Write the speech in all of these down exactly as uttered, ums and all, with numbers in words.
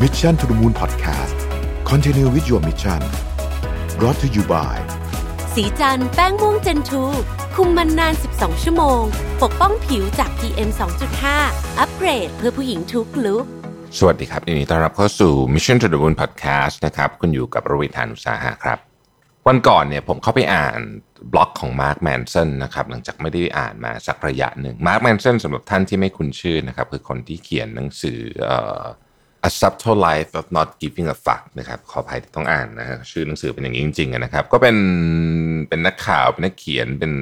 Mission to the Moon Podcast Continue with your mission Brought to you by สีจันแป้งม่วงเจนทูคุมมันนานสิบสองชั่วโมงปกป้องผิวจาก พี เอ็ม สองจุดห้า อัปเกรดเพื่อผู้หญิงทุกลุคสวัสดีครับยินดีต้อนรับเข้าสู่ Mission to the Moon Podcast นะครับคุณอยู่กับรวิธานุสาหะครับวันก่อนเนี่ยผมเข้าไปอ่านบล็อกของ Mark Manson นะครับหลังจากไม่ได้อ่านมาสักระยะหนึ่ง Mark Manson สำหรับท่านที่ไม่คุ้นชื่อนะครับคือคนที่เขียนหนังสือเอ่อ A Subtle Life of Not Giving a Fuck นะครับขออภัยที่ต้องอ่านนะชื่อหนังสือเป็นอย่างนี้จริงๆนะครับก็เป็นเป็นนักข่าวเป็นนักเขียนเป็น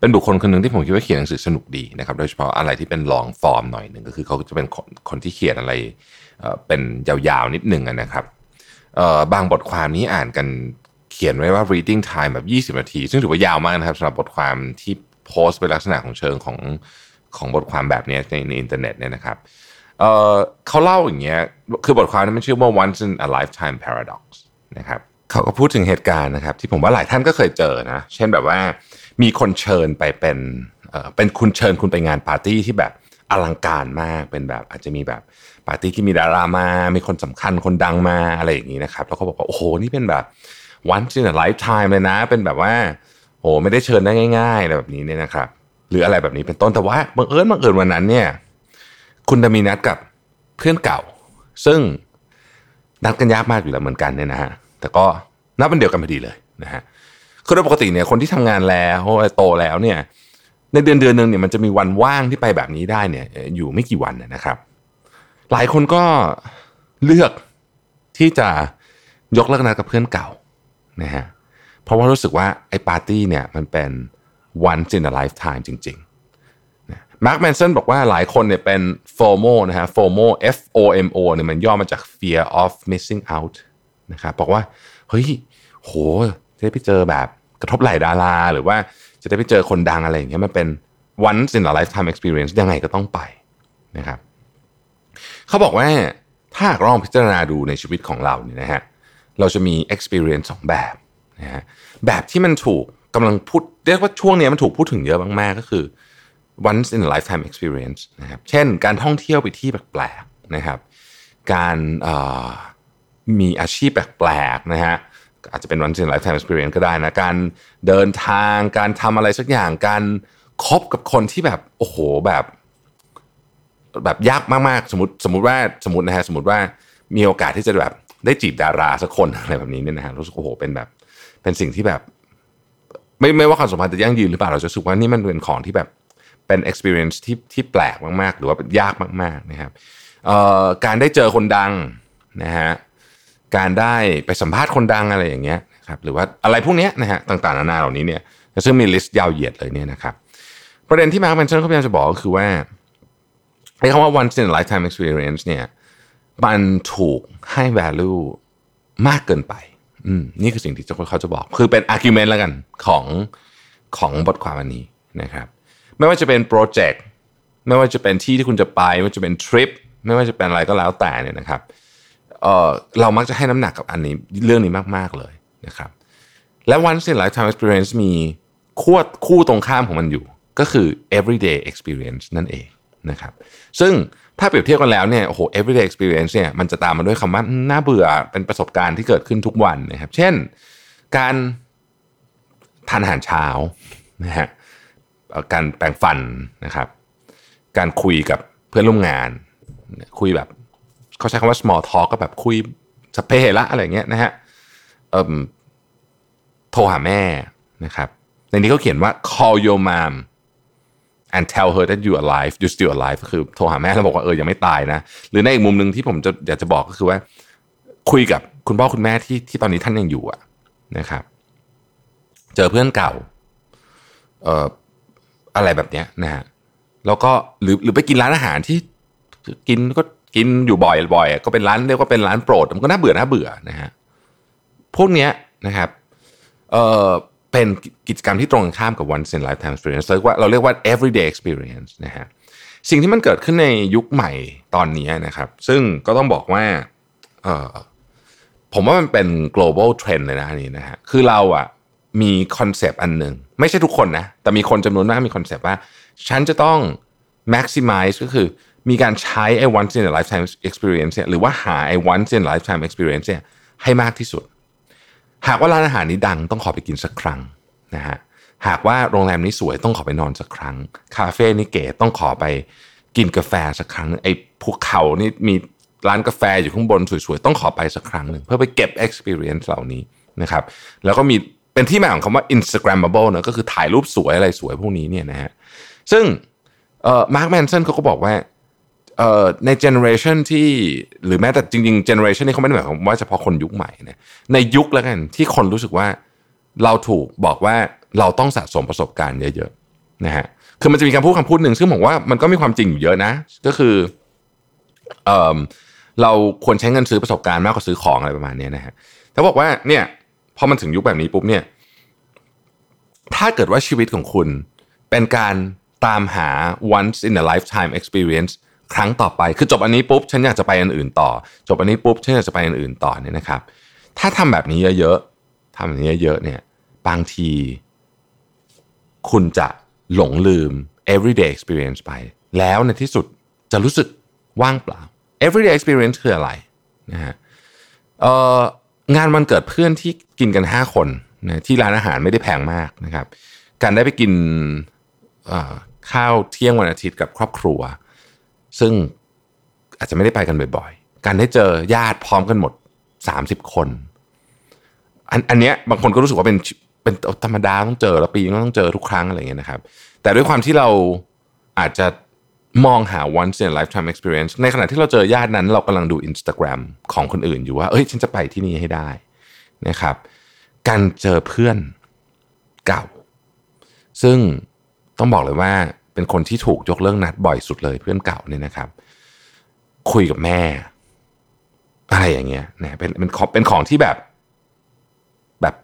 เป็นบุคคลคนหนึ่งที่ผมคิดว่าเขียนหนังสือสนุกดีนะครับโดยเฉพาะอะไรที่เป็นลองฟอร์มหน่อยหนึ่งก็คือเขาจะเป็นคนที่เขียนอะไรเป็นยาวๆนิดหนึ่งนะครับบางบทความนี้อ่านกันเขียนไว้ว่า reading time แบบยี่สิบนาทีซึ่งถือว่ายาวมากนะครับสำหรับบทความที่โพสต์เป็นลักษณะของเชิงของของบทความแบบนี้ในในอินเทอร์เน็ตเนี่ยนะครับเอ่อเขาเล่าอย่างเงี้ยคือบทความนั้นมันชื่อว่า once in a lifetime paradox นะครับเขาก็พูดถึงเหตุการณ์นะครับที่ผมว่าหลายท่านก็เคยเจอนะเช่นแบบว่ามีคนเชิญไปเป็นเอ่อเป็นคุณเชิญคุณไปงานปาร์ตี้ที่แบบอลังการมากเป็นแบบอาจจะมีแบบปาร์ตี้ที่มีดารามามีคนสำคัญคนดังมาอะไรอย่างงี้นะครับแล้วเขาบอกว่าโอ้โหนี่เป็นแบบonce in a lifetime เลยนะเป็นแบบว่าโหไม่ได้เชิญได้ง่ายๆอะไรแบบนี้เนี่ยนะครับหรืออะไรแบบนี้เป็นต้นแต่ว่าบังเอิญบังเอิญวันนั้นเนี่ยคุณจะมีนัดกับเพื่อนเก่าซึ่งนัดกันยากมากอยู่แล้วเหมือนกันเนี่ยนะฮะแต่ก็นัดวันเดียวกันพอดีเลยนะฮะคือโดยปกติเนี่ยคนที่ทำงานแล้วโตแล้วเนี่ยในเดือนเดือนนึงเนี่ยมันจะมีวันว่างที่ไปแบบนี้ได้เนี่ยอยู่ไม่กี่วันนะครับหลายคนก็เลือกที่จะยกเลิกนัดกับเพื่อนเก่านะฮะเพราะว่ารู้สึกว่าไอ้ปาร์ตี้เนี่ยมันเป็น once in a lifetime จริงๆนะ Mark Manson บอกว่าหลายคนเนี่ยเป็น FOMO นะฮะ FOMO F O M O เนี่ยมันย่อมาจาก fear of missing out นะครับบอกว่าเฮ้ยโหจะได้ไปเจอแบบกระทบไหล่ดาราหรือว่าจะได้ไปเจอคนดังอะไรอย่างเงี้ยมันเป็น once in a lifetime experience ยังไงก็ต้องไปนะครับเขาบอกว่าถ้าลองพิจารณาดูในชีวิตของเราเนี่ยนะฮะเราจะมี experience สองแบบนะฮะแบบที่มันถูกกำลังพูดเรียกว่าช่วงนี้มันถูกพูดถึงเยอะมากๆก็คือ once in a lifetime experience นะครับเช่นการท่องเที่ยวไปที่แปลกๆนะครับการมีอาชีพแปลกๆนะฮะอาจจะเป็น once in a lifetime experience ก็ได้นะการเดินทางการทำอะไรสักอย่างการคบกับคนที่แบบโอ้โหแบบแบบยากมากๆสมมติสมมติว่าสมมตินะฮะสมมติว่ามีโอกาสที่จะแบบได้จีบดาราสักคนอะไรแบบนี้เนี่ยนะฮะรู้สึกโอ้โหเป็นแบบเป็นสิ่งที่แบบไม่ไม่ว่าความสัมพันธ์จะยั่งยืนหรือเปล่าเราจะรู้สึกว่านี่มันเป็นของที่แบบเป็น experience ที่ที่แปลกมากๆหรือว่าเป็นยากมากๆนะครับเอ่อการได้เจอคนดังนะฮะการได้ไปสัมภาษณ์คนดังอะไรอย่างเงี้ยนะครับหรือว่าอะไรพวกเนี้ยนะฮะต่างๆนานาเหล่านี้เนี่ยซึ่งมีลิสต์ยาวเหยียดเลยเนี่ยนะครับประเด็นที่มาร์ค แมนสันเขาพยายามจะบอกก็คือว่าไอ้คำว่า once in a lifetime experience เนี่ยมันถูกให้ value มากเกินไปอืมนี่คือสิ่งที่เขาจะบอกคือเป็น argument แล้วกันของของบทความอันนี้นะครับไม่ว่าจะเป็น project ไม่ว่าจะเป็นที่ที่คุณจะไปไม่ว่าจะเป็น trip ไม่ว่าจะเป็นอะไรก็แล้วแต่เนี่ยนะครับเอ่อเรามักจะให้น้ำหนักกับอันนี้เรื่องนี้มากๆเลยนะครับและ once in a lifetime experience มีคู่คู่ตรงข้ามของมันอยู่ก็คือ everyday experience นั่นเองนะครับซึ่งถ้าเปรียบเทียบกันแล้วเนี่ยโอ้โห everyday experience เนี่ยมันจะตามมาด้วยคำว่าน่าเบื่อเป็นประสบการณ์ที่เกิดขึ้นทุกวันนะครับเช่นการทานอาหารเช้านะฮะการแปรงฟันนะครับการคุยกับเพื่อนร่วมงานคุยแบบเขาใช้คำว่า small talk ก็แบบคุยสเปละอะไรเงี้ยนะฮะโทรหาแม่นะครับในนี้เขาเขียนว่า call your mom and tell her that you are alive you still alive คือโทรหาแม่แล้วบอกว่าเออยังไม่ตายนะหรือในอีกมุมนึงที่ผมจะอยากจะบอกก็คือว่าคุยกับคุณพ่อคุณแม่ที่ที่ตอนนี้ท่านยังอยู่อ่ะนะครับเจอเพื่อนเก่าเอ่ออะไรแบบเนี้ยนะฮะแล้วก็หรือหรือไปกินร้านอาหารที่กินก็กินอยู่บ่อยบ่อยก็เป็นร้านเรียกว่าเป็นร้านโปรดมันก็น่าเบื่อน่าเบื่อนะฮะพวกเนี้ยนะครับเอ่อเป็นกิจกรรมที่ตรงข้ามกับ once in a lifetime experience เรียกว่าเราเรียกว่า everyday experience นะฮะสิ่งที่มันเกิดขึ้นในยุคใหม่ตอนนี้นะครับซึ่งก็ต้องบอกว่าเอ่อผมว่ามันเป็น global trend เลยนะอันนี้นะฮะคือเราอ่ะมีคอนเซปต์อันนึงไม่ใช่ทุกคนนะแต่มีคนจำนวนมากมีคอนเซปต์ว่าฉันจะต้อง maximize ก็คือ มีการใช้ไอ้ once in a lifetime experience เนี่ยหรือว่าหาไอ้ once in a lifetime experience เนี่ยให้มากที่สุดหากว่าร้านอาหารนี้ดังต้องขอไปกินสักครั้งนะฮะหากว่าโรงแรมนี้สวยต้องขอไปนอนสักครั้งคาเฟ่นี้เก๋ต้องขอไปกินกาแฟสักครั้งไอ้ภูเขานี่มีร้านกาแฟอยู่ข้างบนสวยๆต้องขอไปสักครั้งหนึ่งเพื่อไปเก็บ experience เหล่านี้นะครับแล้วก็มีเป็นที่มาของคำว่า instagrammable นะก็คือถ่ายรูปสวยอะไรสวยพวกนี้เนี่ยนะฮะซึ่งเอ่อ Mark Manson เขาก็บอกว่าเอ่อในเจเนอเรชันที่หรือแม้แต่จริงๆเจเนอเรชันนี้เขาไม่ได้หมายความว่าเฉพาะคนยุคใหม่นะในยุคแล้วกันที่คนรู้สึกว่าเราถูกบอกว่าเราต้องสะสมประสบการณ์เยอะๆนะฮะคือมันจะมีคำพูดคำพูดหนึ่งซึ่งผมว่ามันก็มีความจริงอยู่เยอะนะก็คือเอ่อเราควรใช้เงินซื้อประสบการณ์มากกว่าซื้อของอะไรประมาณนี้นะฮะแต่บอกว่าเนี่ยพอมันถึงยุคแบบนี้ปุ๊บเนี่ยถ้าเกิดว่าชีวิตของคุณเป็นการตามหา once in a lifetime experience ครั้งต่อไปคือจบอันนี้ปุ๊บฉันอยากจะไปอันอื่นต่อจบอันนี้ปุ๊บฉันอยากจะไปอันอื่นต่อเนี่ยนะครับถ้าทำแบบนี้เยอะๆทำแบบนี้เยอะๆเนี่ยบางทีคุณจะหลงลืม everyday experience ไปแล้วในที่สุดจะรู้สึกว่างเปล่า everyday experience คืออะไรนะฮะเอ่องานวันเกิดเพื่อนที่กินกันห้าคนนะที่ร้านอาหารไม่ได้แพงมากนะครับการได้ไปกินข้าวเที่ยงวันอาทิตย์กับครอบครัวซึ่งอาจจะไม่ได้ไปกันบ่อยๆการได้เจอญาติพร้อมกันหมดสามสิบคนอันอันเนี้ยบางคนก็รู้สึกว่าเป็นเป็นธรรมดาต้องเจอแล้วปีนึงก็ต้องเจอทุกครั้งอะไรอย่างเงี้ยนะครับแต่ด้วยความที่เราอาจจะมองหา once in a lifetime experience ในขณะที่เราเจอญาตินั้นเรากำลังดู Instagram ของคนอื่นอยู่ว่าเอ้ยฉันจะไปที่นี่ให้ได้นะครับการเจอเพื่อนเก่าซึ่งต้องบอกเลยว่าเป็นคนที่ถูกยกเลิกนัดบ่อยสุดเลยเพื่อนเก่าเนี่ยนะครับคุยกับแม่อะไรอย่างเงี้ยนะเป็นเป็นของเป็นของที่แบบแบบ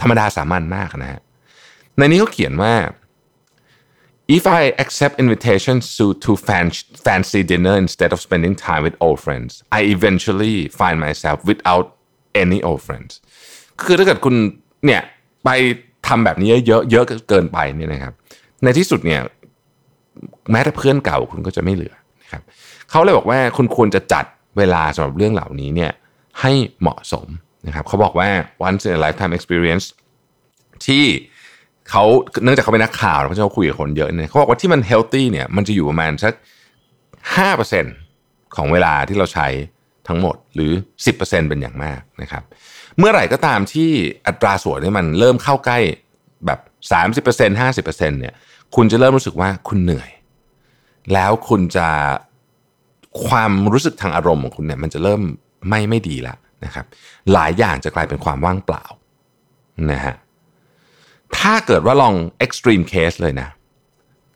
ธรรมดาสามัญมากนะฮะในนี้เขาเขียนว่า if I accept invitations to to fancy dinner instead of spending time with old friends I eventually find myself without any old friends คือถ้าเกิดคุณเนี่ยไปทำแบบนี้เยอะเยอะเกินไปเนี่ยนะครับในที่สุดเนี่ยแม้แต่เพื่อนเก่าคุณก็จะไม่เหลือนะครับเขาเลยบอกว่าคุณควรจะจัดเวลาสำหรับเรื่องเหล่านี้เนี่ยให้เหมาะสมนะครับเขาบอกว่า once in a lifetime experience ที่เขาเนื่องจากเขาเป็นนักข่าวแล้วเขาคุยกับคนเยอะเนี่ยเขาบอกว่าที่มัน healthy เนี่ยมันจะอยู่ประมาณสัก ห้าเปอร์เซ็นต์ ของเวลาที่เราใช้ทั้งหมดหรือ สิบเปอร์เซ็นต์ เป็นอย่างมากนะครับเมื่อไหร่ก็ตามที่อัตราส่วนเนี่ยมันเริ่มเข้าใกล้แบบ สามสิบเปอร์เซ็นต์ ห้าสิบเปอร์เซ็นต์ เนี่ยคุณจะเริ่มรู้สึกว่าคุณเหนื่อยแล้วคุณจะความรู้สึกทางอารมณ์ของคุณเนี่ยมันจะเริ่มไม่ไม่ดีแล้วนะครับหลายอย่างจะกลายเป็นความว่างเปล่านะฮะถ้าเกิดว่าลอง extreme case เลยนะ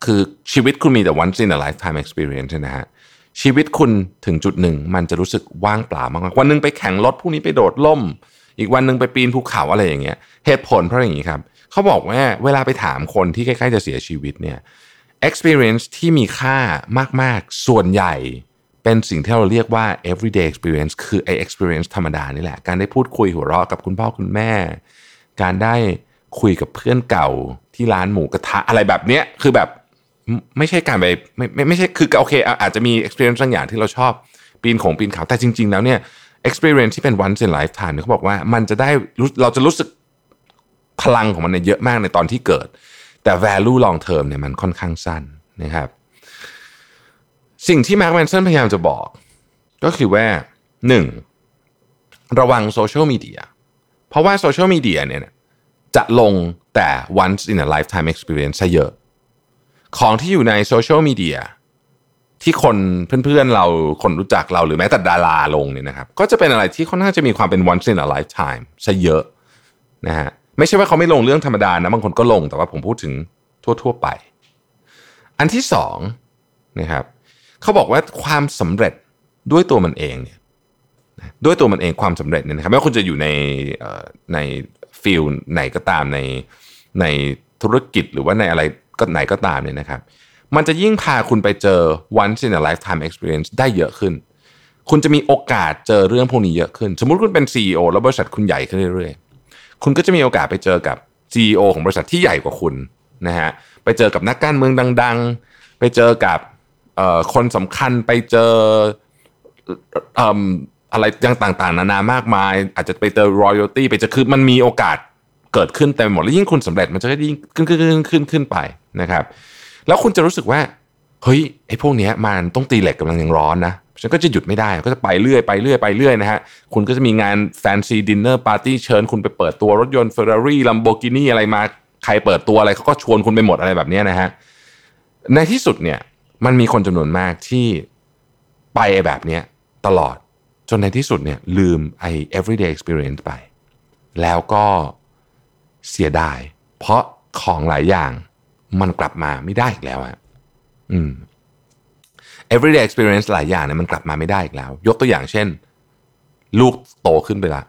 คือชีวิตคุณมีแต่ once in a lifetime experience นะฮะชีวิตคุณถึงจุดหนึ่งมันจะรู้สึกว่างเปล่ามากๆวันนึงไปแข่งรถพรุ่งนี้ไปโดดล่มอีกวันนึงไปปีนภูเขาอะไรอย่างเงี้ยเหตุผลเพราะอย่างงี้ครับเขาบอกว่าเวลาไปถามคนที่ใกล้ๆจะเสียชีวิตเนี่ย experience ที่มีค่ามากๆส่วนใหญ่เป็นสิ่งที่เราเรียกว่า everyday experience คือไอ้ experience ธรรมดานี่แหละการได้พูดคุยหัวเราะกับคุณพ่อคุณแม่การได้คุยกับเพื่อนเก่าที่ร้านหมูกระทะอะไรแบบเนี้ยคือแบบไม่ใช่การไปไม่ไม่ไม่ใช่คือโอเคอาจจะมี experience บางอย่างที่เราชอบปีนของปีนเขาแต่จริงๆแล้วเนี่ย experience ที่เป็น once in lifetime เขาบอกว่ามันจะได้เราจะรู้สึกพลังของมันเนี่ยเยอะมากในตอนที่เกิดแต่ value long term เนี่ยมันค่อนข้างสั้นนะครับสิ่งที่ Mark Manson พยายามจะบอกก็คือว่า หนึ่ง ระวังโซเชียลมีเดียเพราะว่าโซเชียลมีเดียเนี่ยจะลงแต่ once in a lifetime experience ซะเยอะของที่อยู่ในโซเชียลมีเดียที่คนเพื่อนๆเราคนรู้จักเราหรือแม้แต่ดาราลงเนี่ยนะครับก็จะเป็นอะไรที่ค่อนข้างจะมีความเป็น once in a lifetime ซะเยอะนะฮะไม่ใช่ว่าเขาไม่ลงเรื่องธรรมดานะบางคนก็ลงแต่ว่าผมพูดถึงทั่วๆไปอันที่สองนะครับเขาบอกว่าความสำเร็จด้วยตัวมันเองเนี่ยด้วยตัวมันเองความสำเร็จเนี่ยนะครับไม่ว่าคุณจะอยู่ในในฟิลไหนก็ตามในในธุรกิจหรือว่าในอะไรก็ไหนก็ตามเนี่ยนะครับมันจะยิ่งพาคุณไปเจอ once in a lifetime experience ได้เยอะขึ้นคุณจะมีโอกาสเจอเรื่องพวกนี้เยอะขึ้นสมมุติคุณเป็น ซี อี โอ แล้วบริษัทคุณใหญ่ขึ้นเรื่อยคุณก็จะมีโอกาสไปเจอกับ ซี อี โอ ของบริษัทที่ใหญ่กว่าคุณนะฮะไปเจอกับนักการเมืองดังๆไปเจอกับ เอ่อคนสำคัญไปเจอเอ่ออะไรอย่างต่างๆนานามากมายอาจจะไปเจอ royalty ไปเจอคือมันมีโอกาสเกิดขึ้นเต็มหมดแล้วยิ่งคุณสำเร็จมันจะยิ่งขึ้นขึ้นขึ้นขึ้นขึ้นไปนะครับแล้วคุณจะรู้สึกว่าเฮ้ยไอ้พวกเนี้ยมันต้องตีเหล็กกำลังยังร้อนนะฉันก็จะหยุดไม่ได้ก็จะไปเรื่อยไปเรื่อยไปเรื่อยนะฮะคุณก็จะมีงานแฟนซีดินเนอร์ปาร์ตี้เชิญคุณไปเปิดตัวรถยนต์ Ferrari Lamborghini อะไรมาใครเปิดตัวอะไรเขาก็ชวนคุณไปหมดอะไรแบบนี้นะฮะในที่สุดเนี่ยมันมีคนจำนวนมากที่ไปแบบนี้ตลอดจนในที่สุดเนี่ยลืมไอ้ everyday experience ไปแล้วก็เสียดายเพราะของหลายอย่างมันกลับมาไม่ได้อีกแล้วอ่ะอืม everyday experience หลายอย่างเนี่ยมันกลับมาไม่ได้อีกแล้วยกตัวอย่างเช่นลูกโตขึ้นไปละ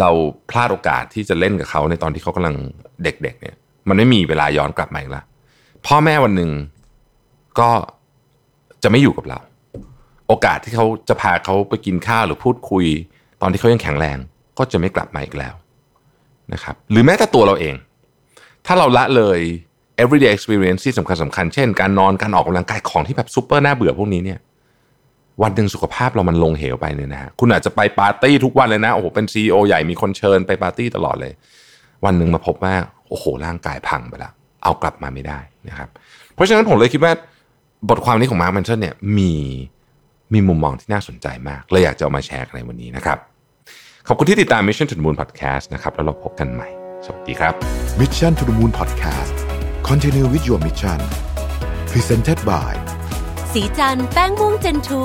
เราพลาดโอกาสที่จะเล่นกับเขาในตอนที่เขากำลังเด็กๆเนี่ยมันไม่มีเวลาย้อนกลับมาอีกแล้วพ่อแม่วันหนึ่งก็จะไม่อยู่กับเราโอกาสที่เขาจะพาเขาไปกินข้าวหรือพูดคุยตอนที่เขายังแข็งแรงก็จะไม่กลับมาอีกแล้วนะครับหรือแม้แต่ตัวเราเองถ้าเราละเลย everyday experience ที่สำคัญสำคัญเช่นการนอนการออกกำลังกายของที่แบบซุปเปอร์น่าเบื่อพวกนี้เนี่ยวันหนึ่งสุขภาพเรามันลงเหวไปเนี่ยนะฮะคุณอาจจะไปปาร์ตี้ทุกวันเลยนะโอ้โหเป็น ซี อี โอ ใหญ่มีคนเชิญไปปาร์ตี้ตลอดเลยวันหนึ่งมาพบว่าโอ้โหร่างกายพังไปแล้วเอากลับมาไม่ได้นะครับเพราะฉะนั้นผมเลยคิดว่าบทความนี้ของ Mark Manson เนี่ยมีมีมุมมองที่น่าสนใจมากเลยอยากจะเอามาแชร์กันในวันนี้นะครับขอบคุณที่ติดตาม Mission to the Moon Podcast นะครับแล้วเราพบกันใหม่สวัสดีครับ Mission to the Moon Podcast Continue with your mission Presented by สีจันทร์แป้งม่วงเจนทู